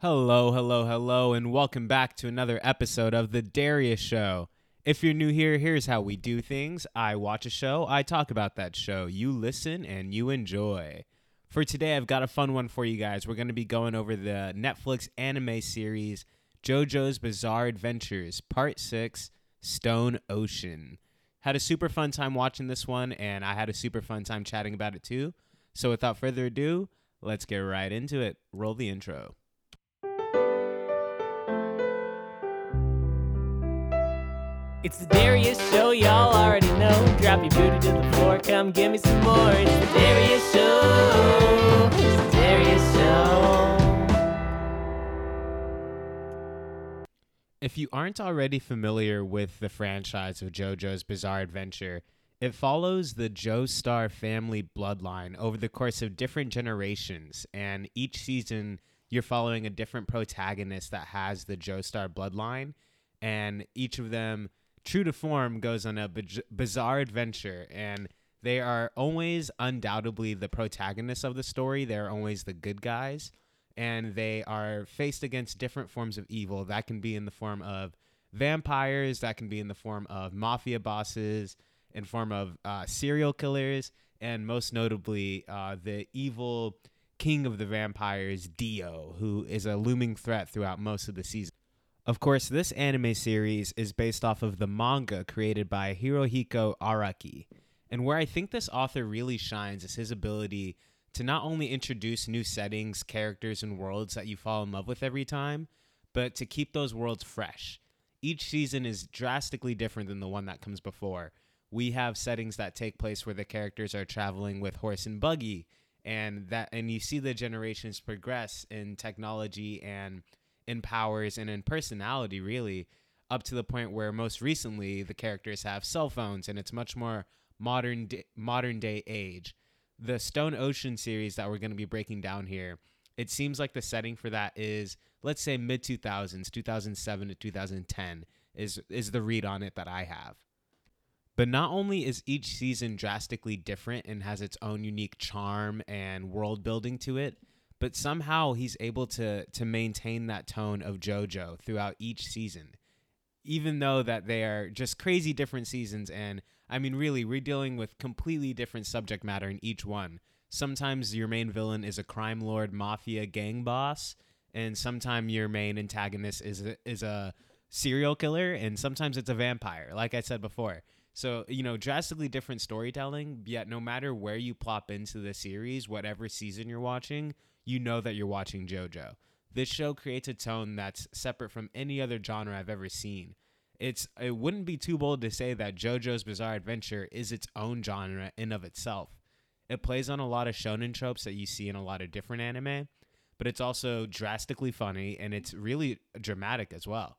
Hello, hello, hello, and welcome back to another episode of The Darius Show. If you're new here, here's how we do things. I watch a show, I talk about that show, you listen, and you enjoy. For today, I've got a fun one for you guys. We're going to be going over the Netflix anime series, JoJo's Bizarre Adventures, Part 6, Stone Ocean. Had a super fun time watching this one, and I had a super fun time chatting about it too. So without further ado, let's get right into it. Roll the intro. It's the Darius Show, y'all already know. Drop your booty to the floor, come give me some more. It's the Darius Show. It's the Darius Show. If you aren't already familiar with the franchise of JoJo's Bizarre Adventure, it follows the Joestar family bloodline over the course of different generations, and each season you're following a different protagonist that has the Joestar bloodline, and each of them, true to form, goes on a bizarre adventure, and they are always undoubtedly the protagonists of the story. They're always the good guys, and they are faced against different forms of evil. That can be in the form of vampires, that can be in the form of mafia bosses, in form of serial killers, and most notably, the evil king of the vampires, Dio, who is a looming threat throughout most of the season. Of course, this anime series is based off of the manga created by Hirohiko Araki. And where I think this author really shines is his ability to not only introduce new settings, characters, and worlds that you fall in love with every time, but to keep those worlds fresh. Each season is drastically different than the one that comes before. We have settings that take place where the characters are traveling with horse and buggy, and you see the generations progress in technology and in powers and in personality, really, up to the point where most recently the characters have cell phones, and it's much more modern day age. The Stone Ocean series that we're going to be breaking down here, it seems like the setting for that is, let's say, mid-2000s, 2007 to 2010 is the read on it that I have. But not only is each season drastically different and has its own unique charm and world building to it, but somehow he's able to maintain that tone of JoJo throughout each season, even though that they are just crazy different seasons. And I mean, really, we're dealing with completely different subject matter in each one. Sometimes your main villain is a crime lord, mafia, gang boss, and sometimes your main antagonist is a serial killer, and sometimes it's a vampire, like I said before. So, you know, drastically different storytelling, yet no matter where you plop into the series, whatever season you're watching, you know that you're watching JoJo. This show creates a tone that's separate from any other genre I've ever seen. It wouldn't be too bold to say that JoJo's Bizarre Adventure is its own genre in of itself. It plays on a lot of shonen tropes that you see in a lot of different anime, but it's also drastically funny, and it's really dramatic as well.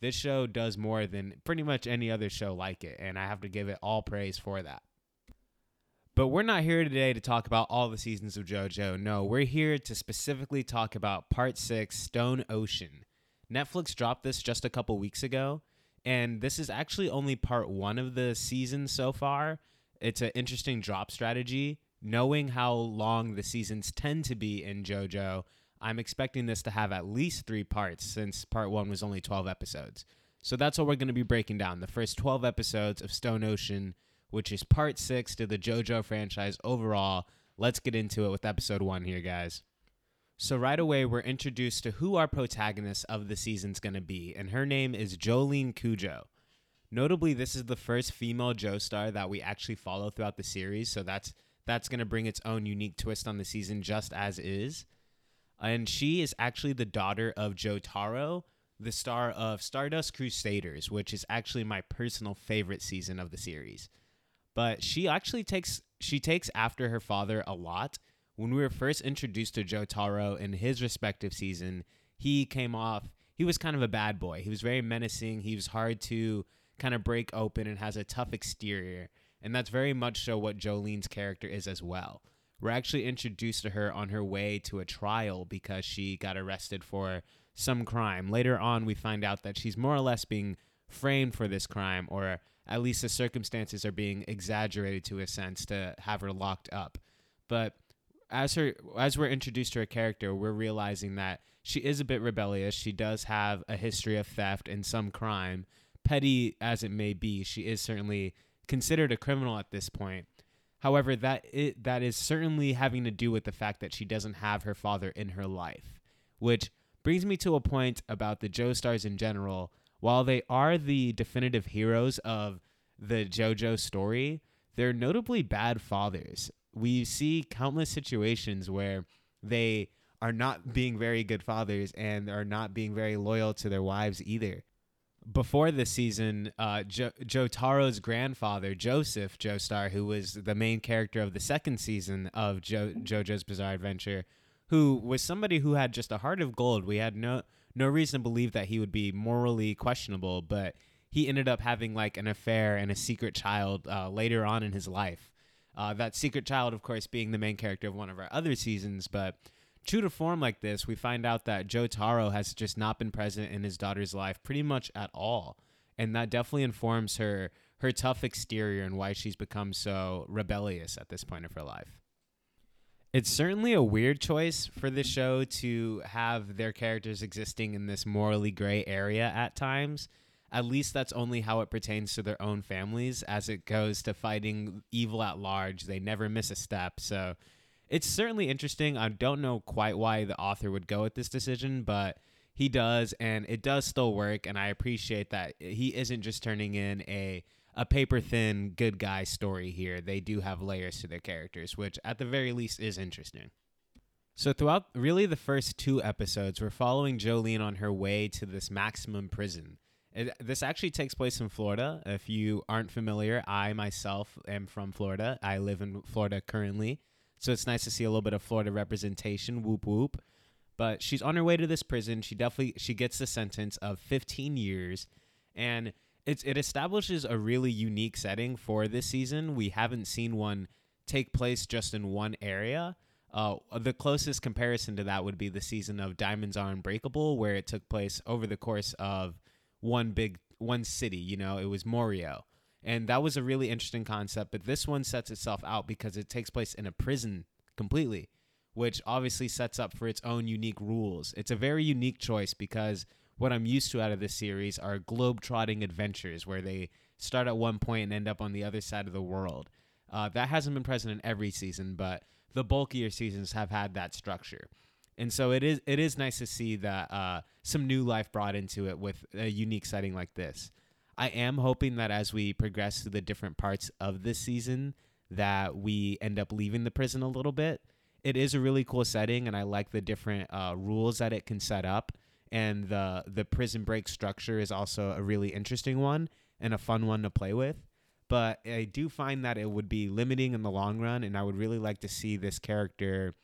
This show does more than pretty much any other show like it, and I have to give it all praise for that. But we're not here today to talk about all the seasons of JoJo. No, we're here to specifically talk about Part 6, Stone Ocean. Netflix dropped this just a couple weeks ago, and this is actually only Part 1 of the season so far. It's an interesting drop strategy. Knowing how long the seasons tend to be in JoJo, I'm expecting this to have at least 3 parts, since Part 1 was only 12 episodes. So that's what we're going to be breaking down, the first 12 episodes of Stone Ocean, which is Part 6 to the JoJo franchise overall. Let's get into it with Episode 1 here, guys. So right away, we're introduced to who our protagonist of the season's going to be, and her name is Jolyne Cujoh. Notably, this is the first female Joestar that we actually follow throughout the series, so that's going to bring its own unique twist on the season just as is. And she is actually the daughter of Jotaro, the star of Stardust Crusaders, which is actually my personal favorite season of the series. But she actually takes after her father a lot. When we were first introduced to Jotaro in his respective season, he was kind of a bad boy. He was very menacing. He was hard to kind of break open and has a tough exterior. And that's very much so what Jolyne's character is as well. We're actually introduced to her on her way to a trial because she got arrested for some crime. Later on, we find out that she's more or less being framed for this crime, or at least the circumstances are being exaggerated to a sense to have her locked up. But as we're introduced to her character, we're realizing that she is a bit rebellious. She does have a history of theft and some crime. Petty as it may be, she is certainly considered a criminal at this point. However, that is certainly having to do with the fact that she doesn't have her father in her life, which brings me to a point about the Joestars in general. While they are the definitive heroes of the JoJo story, they're notably bad fathers. We see countless situations where they are not being very good fathers and are not being very loyal to their wives either. Before this season, Jotaro's grandfather, Joseph Joestar, who was the main character of the second season of JoJo's Bizarre Adventure, who was somebody who had just a heart of gold. We had no reason to believe that he would be morally questionable, but he ended up having like an affair and a secret child later on in his life. That secret child, of course, being the main character of one of our other seasons, but true to form like this, we find out that Jotaro has just not been present in his daughter's life pretty much at all, and that definitely informs her tough exterior and why she's become so rebellious at this point of her life. It's certainly a weird choice for the show to have their characters existing in this morally gray area at times. At least that's only how it pertains to their own families. As it goes to fighting evil at large, they never miss a step, so it's certainly interesting. I don't know quite why the author would go with this decision, but he does, and it does still work, and I appreciate that he isn't just turning in a paper-thin good guy story here. They do have layers to their characters, which at the very least is interesting. So throughout really the first two episodes, we're following Jolyne on her way to this maximum prison. This actually takes place in Florida. If you aren't familiar, I myself am from Florida. I live in Florida currently. So it's nice to see a little bit of Florida representation, whoop whoop. But she's on her way to this prison. She gets the sentence of 15 years. And it establishes a really unique setting for this season. We haven't seen one take place just in one area. The closest comparison to that would be the season of Diamonds Are Unbreakable, where it took place over the course of one city. You know, it was Morioh. And that was a really interesting concept, but this one sets itself out because it takes place in a prison completely, which obviously sets up for its own unique rules. It's a very unique choice because what I'm used to out of this series are globe-trotting adventures where they start at one point and end up on the other side of the world. That hasn't been present in every season, but the bulkier seasons have had that structure. And so it is nice to see that some new life brought into it with a unique setting like this. I am hoping that as we progress through the different parts of this season that we end up leaving the prison a little bit. It is a really cool setting, and I like the different rules that it can set up. And the prison break structure is also a really interesting one and a fun one to play with. But I do find that it would be limiting in the long run, and I would really like to see this character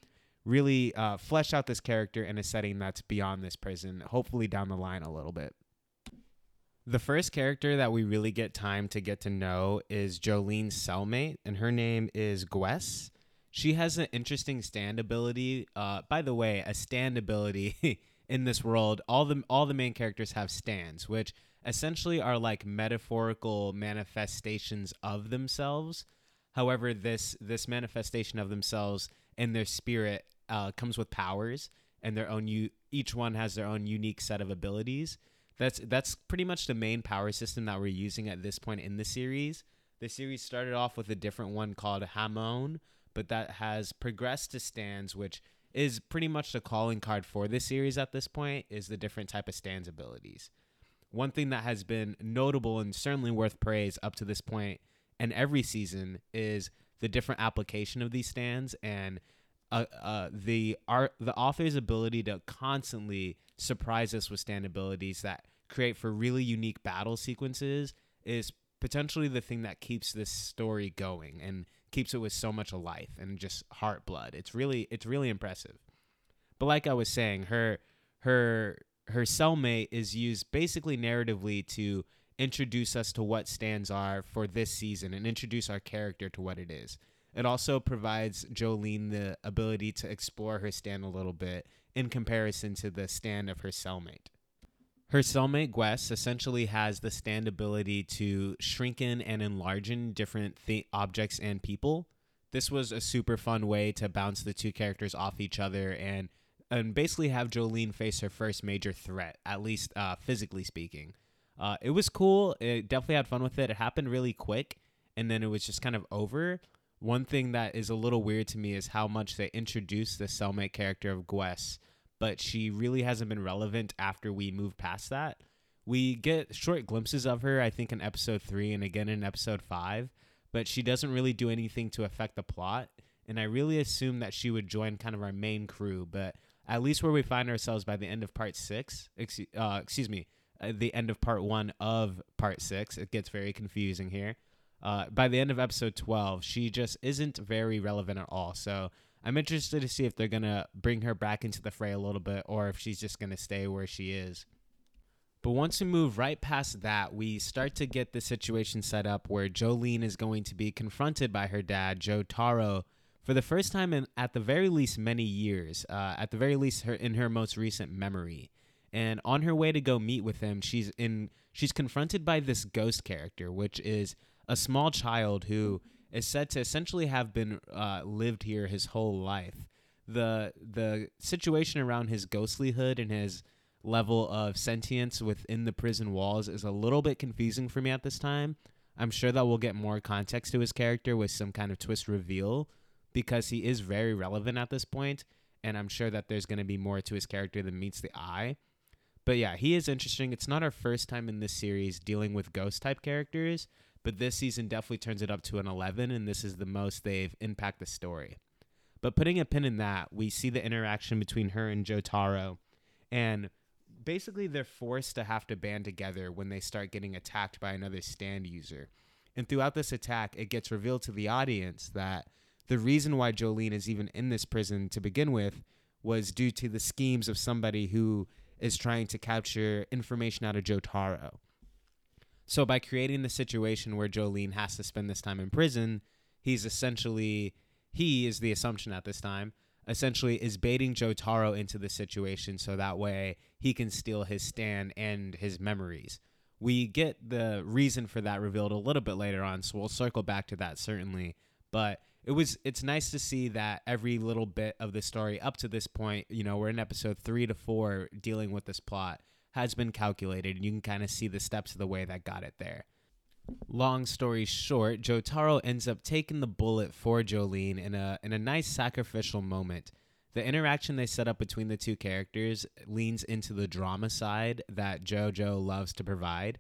really flesh out this character in a setting that's beyond this prison, hopefully down the line a little bit. The first character that we really get time to get to know is Jolyne's cellmate, and her name is Gwess. She has an interesting stand ability. By the way, a stand ability in this world, all the main characters have stands, which essentially are like metaphorical manifestations of themselves. However, this manifestation of themselves and their spirit comes with powers, and their own each one has their own unique set of abilities. That's pretty much the main power system that we're using at this point in the series. The series started off with a different one called Hamon, but that has progressed to stands, which is pretty much the calling card for this series at this point, is the different type of stands abilities. One thing that has been notable and certainly worth praise up to this point and every season is the different application of these stands and the author's ability to constantly surprise us with stand abilities that create for really unique battle sequences is potentially the thing that keeps this story going and keeps it with so much life and just heart blood. It's really impressive. But like I was saying, her cellmate is used basically narratively to introduce us to what stands are for this season and introduce our character to what it is. It also provides Jolyne the ability to explore her stand a little bit in comparison to the stand of her cellmate. Her cellmate, Gwess, essentially has the stand ability to shrink in and enlarge in different objects and people. This was a super fun way to bounce the two characters off each other and and basically have Jolyne face her first major threat, at least physically speaking. It was cool. It definitely had fun with it. It happened really quick, and then it was just kind of over. One thing that is a little weird to me is how much they introduced the cellmate character of Gwess, but she really hasn't been relevant after we move past that. We get short glimpses of her, I think, in episode 3 and again in episode 5, but she doesn't really do anything to affect the plot, and I really assumed that she would join kind of our main crew, but at least where we find ourselves by the end of part 6, the end of part 1 of part 6, it gets very confusing here. By the end of episode 12, she just isn't very relevant at all. So I'm interested to see if they're going to bring her back into the fray a little bit or if she's just going to stay where she is. But once we move right past that, we start to get the situation set up where Jolyne is going to be confronted by her dad, Jotaro, for the first time in, at the very least, many years. At the very least, in her most recent memory. And on her way to go meet with him, she's confronted by this ghost character, which is a small child who is said to essentially have been lived here his whole life. The situation around his ghostlyhood and his level of sentience within the prison walls is a little bit confusing for me at this time. I'm sure that we'll get more context to his character with some kind of twist reveal because he is very relevant at this point, and I'm sure that there's going to be more to his character than meets the eye. But yeah, he is interesting. It's not our first time in this series dealing with ghost-type characters, but this season definitely turns it up to an 11, and this is the most they've impacted the story. But putting a pin in that, we see the interaction between her and Jotaro, and basically they're forced to have to band together when they start getting attacked by another stand user. And throughout this attack, it gets revealed to the audience that the reason why Jolyne is even in this prison to begin with was due to the schemes of somebody who is trying to capture information out of Jotaro. So by creating the situation where Jolyne has to spend this time in prison, he is baiting Jotaro into the situation so that way he can steal his stand and his memories. We get the reason for that revealed a little bit later on, so we'll circle back to that certainly. But it's nice to see that every little bit of the story up to this point, you know, we're in episode 3 to 4 dealing with this plot, has been calculated, and you can kind of see the steps of the way that got it there. Long story short, Jotaro ends up taking the bullet for Jolyne in a nice sacrificial moment. The interaction they set up between the two characters leans into the drama side that JoJo loves to provide,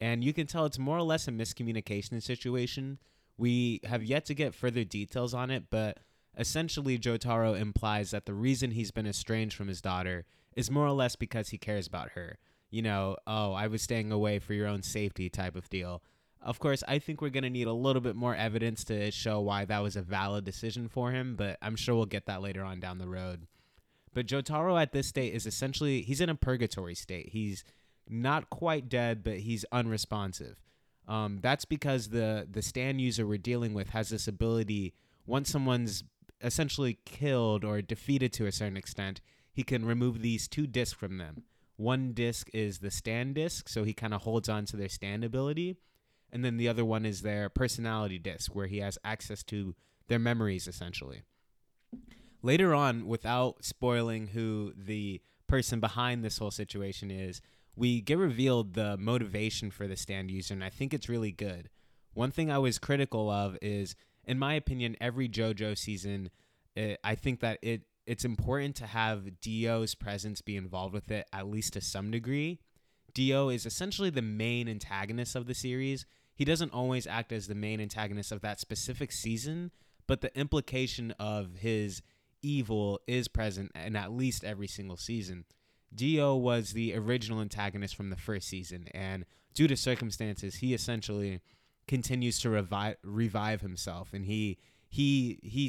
and you can tell it's more or less a miscommunication situation. We have yet to get further details on it, but essentially Jotaro implies that the reason he's been estranged from his daughter is more or less because he cares about her. You know, oh, I was staying away for your own safety type of deal. Of course, I think we're going to need a little bit more evidence to show why that was a valid decision for him, but I'm sure we'll get that later on down the road. But Jotaro at this state is essentially, he's in a purgatory state. He's not quite dead, but he's unresponsive. That's because the stand user we're dealing with has this ability, once someone's essentially killed or defeated to a certain extent, he can remove these two discs from them. One disc is the stand disc, so he kind of holds on to their stand ability. And then the other one is their personality disc, where he has access to their memories, essentially. Later on, without spoiling who the person behind this whole situation is, we get revealed the motivation for the stand user, and I think it's really good. One thing I was critical of is, in my opinion, every JoJo season, I think that it's important to have Dio's presence be involved with it, at least to some degree. Dio is essentially the main antagonist of the series. He doesn't always act as the main antagonist of that specific season, but the implication of his evil is present in at least every single season. Dio was the original antagonist from the first season, and due to circumstances, he essentially continues to revive himself, and he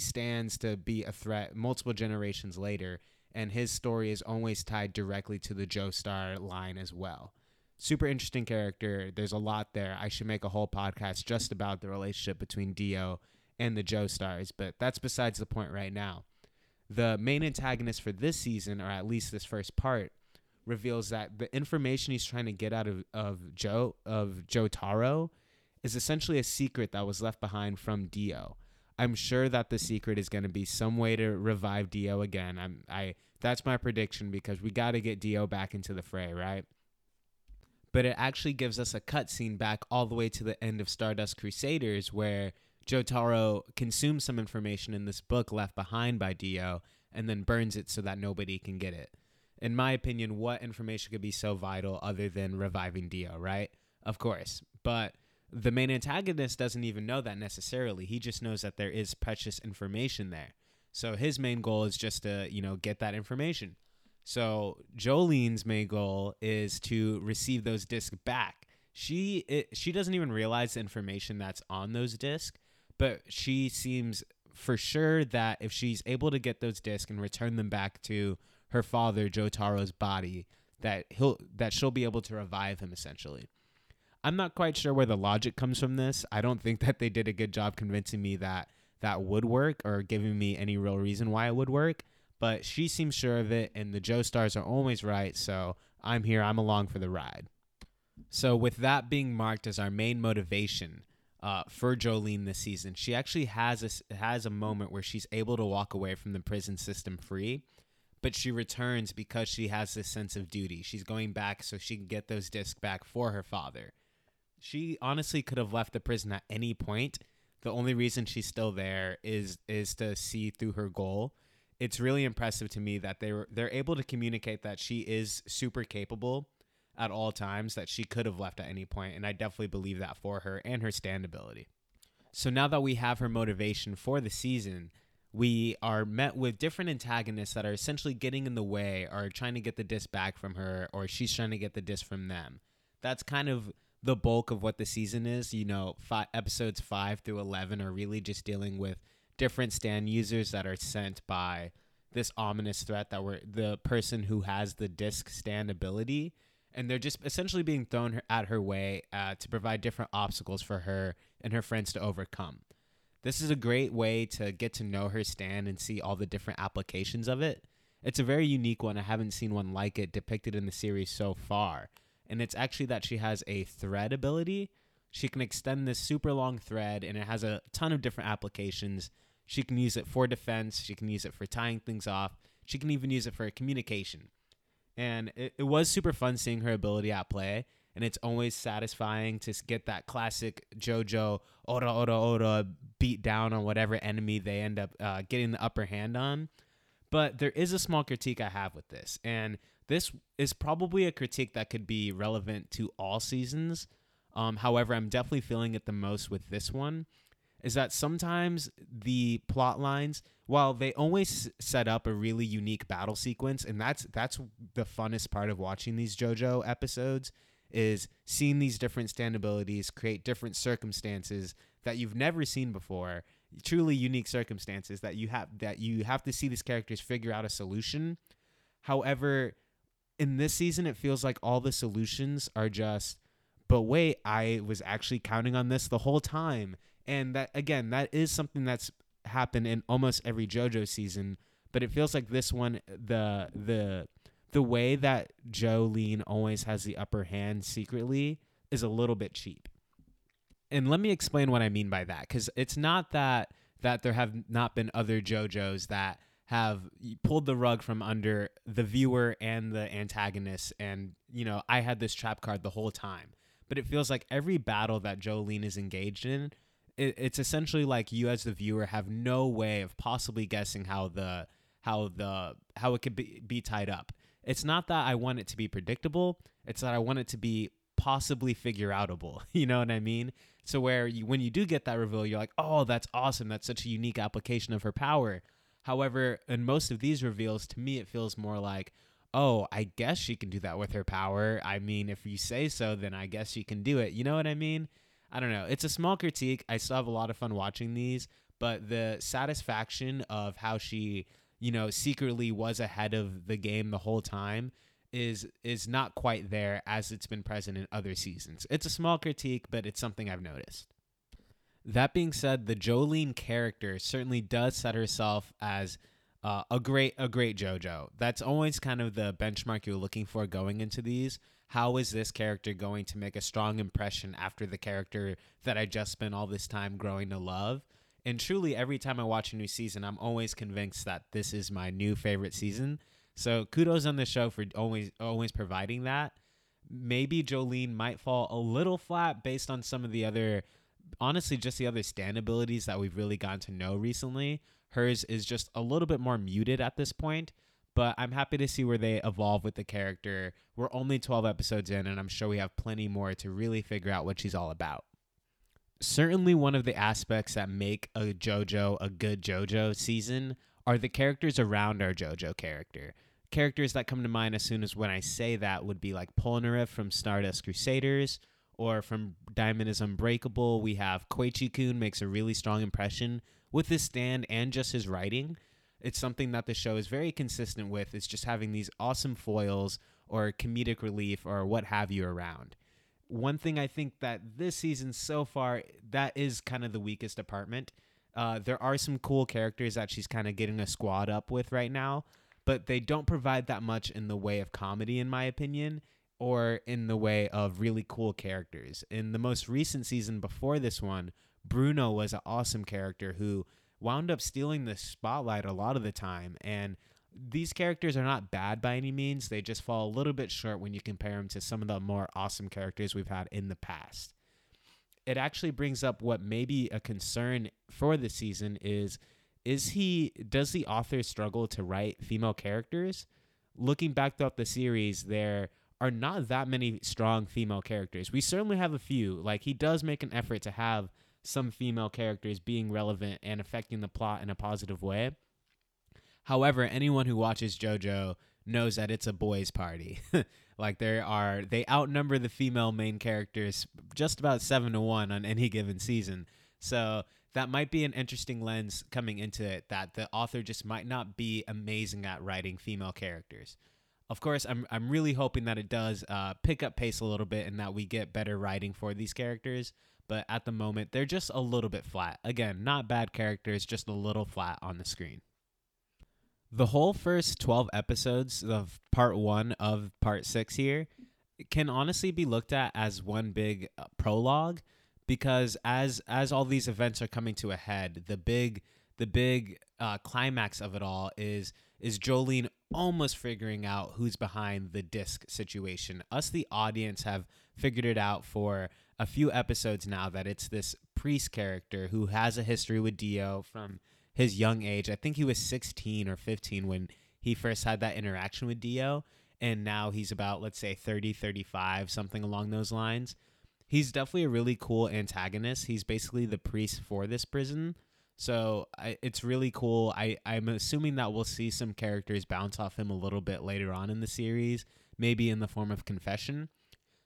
stands to be a threat multiple generations later, and his story is always tied directly to the Joestar line as well. Super interesting character. There's a lot there. I should make a whole podcast just about the relationship between Dio and the Joestars, but that's besides the point right now. The main antagonist for this season, or at least this first part, reveals that the information he's trying to get out of Jotaro is essentially a secret that was left behind from Dio. I'm sure that the secret is going to be some way to revive Dio again. That's my prediction, because we got to get Dio back into the fray, right? But it actually gives us a cutscene back all the way to the end of Stardust Crusaders, where Jotaro consumes some information in this book left behind by Dio and then burns it so that nobody can get it. In my opinion, what information could be so vital other than reviving Dio, right? Of course. But the main antagonist doesn't even know that necessarily. He just knows that there is precious information there. So his main goal is just to, get that information. So Jolyne's main goal is to receive those discs back. She doesn't even realize the information that's on those discs, but she seems for sure that if she's able to get those discs and return them back to her father, Jotaro's body, that she'll be able to revive him essentially. I'm not quite sure where the logic comes from this. I don't think that they did a good job convincing me that that would work or giving me any real reason why it would work. But she seems sure of it, and the Joestars are always right, so I'm here. I'm along for the ride. So with that being marked as our main motivation for Jolyne this season, she actually has a moment where she's able to walk away from the prison system free, but she returns because she has this sense of duty. She's going back so she can get those discs back for her father. She honestly could have left the prison at any point. The only reason she's still there is to see through her goal. It's really impressive to me that they're able to communicate that she is super capable at all times, that she could have left at any point, and I definitely believe that for her and her standability. So now that we have her motivation for the season, we are met with different antagonists that are essentially getting in the way or trying to get the disc back from her, or she's trying to get the disc from them. That's kind of the bulk of what the season is. Episodes 5 through 11 are really just dealing with different stand users that are sent by this ominous threat that we're the person who has the disc stand ability, and they're just essentially being thrown at her way to provide different obstacles for her and her friends to overcome. This is a great way to get to know her stand and see all the different applications of it. It's a very unique one. I haven't seen one like it depicted in the series so far. And it's actually that she has a thread ability. She can extend this super long thread, and it has a ton of different applications. She can use it for defense. She can use it for tying things off. She can even use it for communication. And it was super fun seeing her ability at play, and it's always satisfying to get that classic JoJo ora ora ora beat down on whatever enemy they end up getting the upper hand on. But there is a small critique I have with this, and this is probably a critique that could be relevant to all seasons. However, I'm definitely feeling it the most with this one, is that sometimes the plot lines, while they always set up a really unique battle sequence, and that's the funnest part of watching these JoJo episodes, is seeing these different stand abilities create different circumstances that you've never seen before, truly unique circumstances that you have to see these characters figure out a solution. However, in this season, it feels like all the solutions are just, but wait, I was actually counting on this the whole time. And that, again, that is something that's happened in almost every JoJo season. But it feels like this one, the way that Jolyne always has the upper hand secretly is a little bit cheap. And let me explain what I mean by that, because it's not that there have not been other JoJos that have pulled the rug from under the viewer and the antagonist, and I had this trap card the whole time. But it feels like every battle that Jolyne is engaged in, it's essentially like you as the viewer have no way of possibly guessing how it could be tied up. It's not that I want it to be predictable, it's that I want it to be possibly figure outable. You know what I mean? So when you do get that reveal, you're like, oh, that's awesome, that's such a unique application of her power. However, in most of these reveals, to me, it feels more like, oh, I guess she can do that with her power. I mean, if you say so, then I guess she can do it. You know what I mean? I don't know. It's a small critique. I still have a lot of fun watching these, but the satisfaction of how she, secretly was ahead of the game the whole time is not quite there as it's been present in other seasons. It's a small critique, but it's something I've noticed. That being said, the Jolyne character certainly does set herself as a great JoJo. That's always kind of the benchmark you're looking for going into these. How is this character going to make a strong impression after the character that I just spent all this time growing to love? And truly, every time I watch a new season, I'm always convinced that this is my new favorite season. So kudos on the show for always providing that. Maybe Jolyne might fall a little flat based on some of the other, honestly, just the other stand abilities that we've really gotten to know recently. Hers is just a little bit more muted at this point, but I'm happy to see where they evolve with the character. We're only 12 episodes in, and I'm sure we have plenty more to really figure out what she's all about. Certainly one of the aspects that make a JoJo a good JoJo season are the characters around our JoJo character. Characters that come to mind as soon as when I say that would be like Polnareff from Stardust Crusaders, or from Diamonds Are Unbreakable, we have Koichi-kun makes a really strong impression with his stand and just his writing. It's something that the show is very consistent with. It's just having these awesome foils or comedic relief or what have you around. One thing I think that this season so far, that is kind of the weakest department. There are some cool characters that she's kind of getting a squad up with right now, but they don't provide that much in the way of comedy, in my opinion, or in the way of really cool characters. In the most recent season before this one, Bruno was an awesome character who wound up stealing the spotlight a lot of the time. And these characters are not bad by any means. They just fall a little bit short when you compare them to some of the more awesome characters we've had in the past. It actually brings up what may be a concern for this season does the author struggle to write female characters? Looking back throughout the series, there are not that many strong female characters. We certainly have a few. Like, he does make an effort to have some female characters being relevant and affecting the plot in a positive way. However, anyone who watches JoJo knows that it's a boys' party. Like, they outnumber the female main characters just about 7-1 on any given season. So that might be an interesting lens coming into it, that the author just might not be amazing at writing female characters. Of course, I'm really hoping that it does pick up pace a little bit and that we get better writing for these characters. But at the moment, they're just a little bit flat. Again, not bad characters, just a little flat on the screen. The whole first 12 episodes of part 1 of part 6 here can honestly be looked at as one big prologue, because as all these events are coming to a head, the big climax of it all is Jolyne almost figuring out who's behind the disc situation. Us, the audience, have figured it out for a few episodes now that it's this priest character who has a history with Dio from his young age. I think he was 16 or 15 when he first had that interaction with Dio, and now he's about, let's say, 30, 35, something along those lines. He's definitely a really cool antagonist. He's basically the priest for this prison. So it's really cool. I'm assuming that we'll see some characters bounce off him a little bit later on in the series, maybe in the form of confession.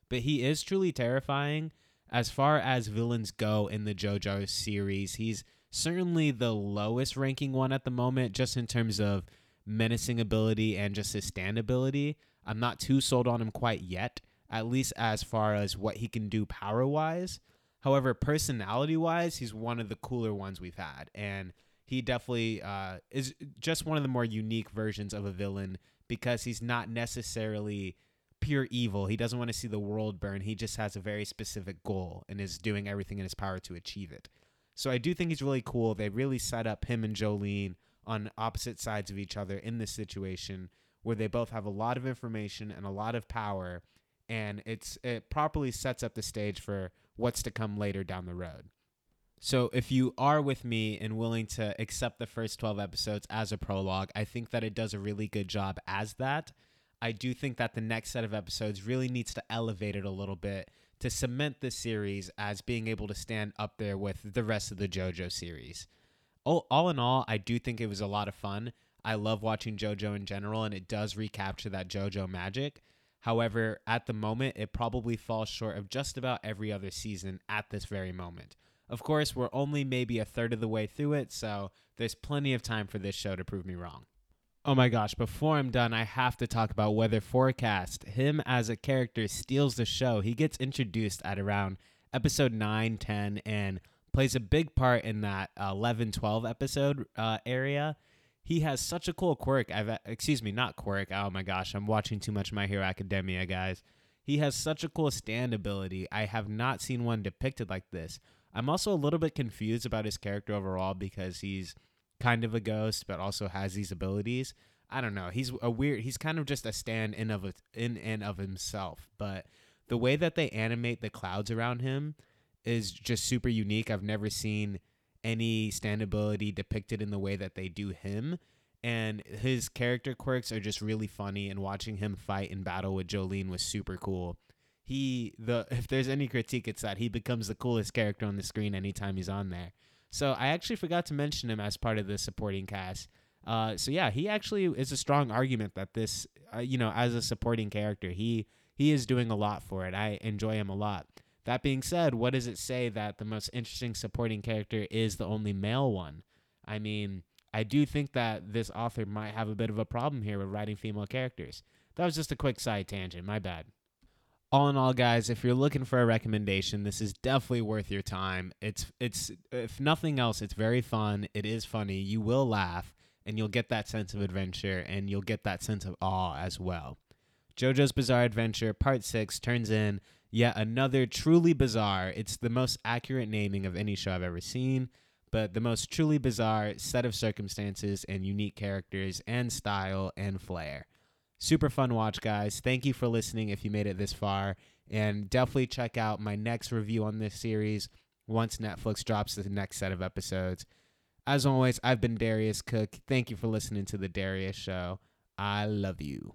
But he is truly terrifying as far as villains go in the JoJo series. He's certainly the lowest ranking one at the moment, just in terms of menacing ability and just his stand ability. I'm not too sold on him quite yet, at least as far as what he can do power-wise. However, personality-wise, he's one of the cooler ones we've had, and he definitely is just one of the more unique versions of a villain, because he's not necessarily pure evil. He doesn't want to see the world burn. He just has a very specific goal and is doing everything in his power to achieve it. So I do think he's really cool. They really set up him and Jolyne on opposite sides of each other in this situation where they both have a lot of information and a lot of power, and it properly sets up the stage for what's to come later down the road. So if you are with me and willing to accept the first 12 episodes as a prologue, I think that it does a really good job as that. I do think that the next set of episodes really needs to elevate it a little bit to cement this series as being able to stand up there with the rest of the JoJo series. All in all, I do think it was a lot of fun. I love watching JoJo in general, and it does recapture that JoJo magic. However, at the moment, it probably falls short of just about every other season at this very moment. Of course, we're only maybe a third of the way through it, so there's plenty of time for this show to prove me wrong. Oh my gosh, before I'm done, I have to talk about Weather Forecast. Him as a character steals the show. He gets introduced at around episode 9, 10, and plays a big part in that 11, 12 episode area. He has such a cool quirk. Oh my gosh, I'm watching too much My Hero Academia, guys. He has such a cool stand ability. I have not seen one depicted like this. I'm also a little bit confused about his character overall because he's kind of a ghost, but also has these abilities. I don't know. He's a weird. He's kind of just a stand-in of himself. But the way that they animate the clouds around him is just super unique. I've never seen any stand ability depicted in the way that they do him. And his character quirks are just really funny, and watching him fight in battle with Jolyne was super cool. If there's any critique, it's that he becomes the coolest character on the screen anytime he's on there. So I actually forgot to mention him as part of the supporting cast. So yeah, he actually is a strong argument that this, as a supporting character, he is doing a lot for it. I enjoy him a lot. That being said, what does it say that the most interesting supporting character is the only male one? I mean, I do think that this author might have a bit of a problem here with writing female characters. That was just a quick side tangent, my bad. All in all, guys, if you're looking for a recommendation, this is definitely worth your time. It's if nothing else, it's very fun. It is funny. You will laugh, and you'll get that sense of adventure, and you'll get that sense of awe as well. JoJo's Bizarre Adventure Part 6 turns in yet another truly bizarre, it's the most accurate naming of any show I've ever seen, but the most truly bizarre set of circumstances and unique characters and style and flair. Super fun watch, guys. Thank you for listening if you made it this far, and definitely check out my next review on this series once Netflix drops the next set of episodes. As always, I've been Darius Cook. Thank you for listening to The Darius Show. I love you.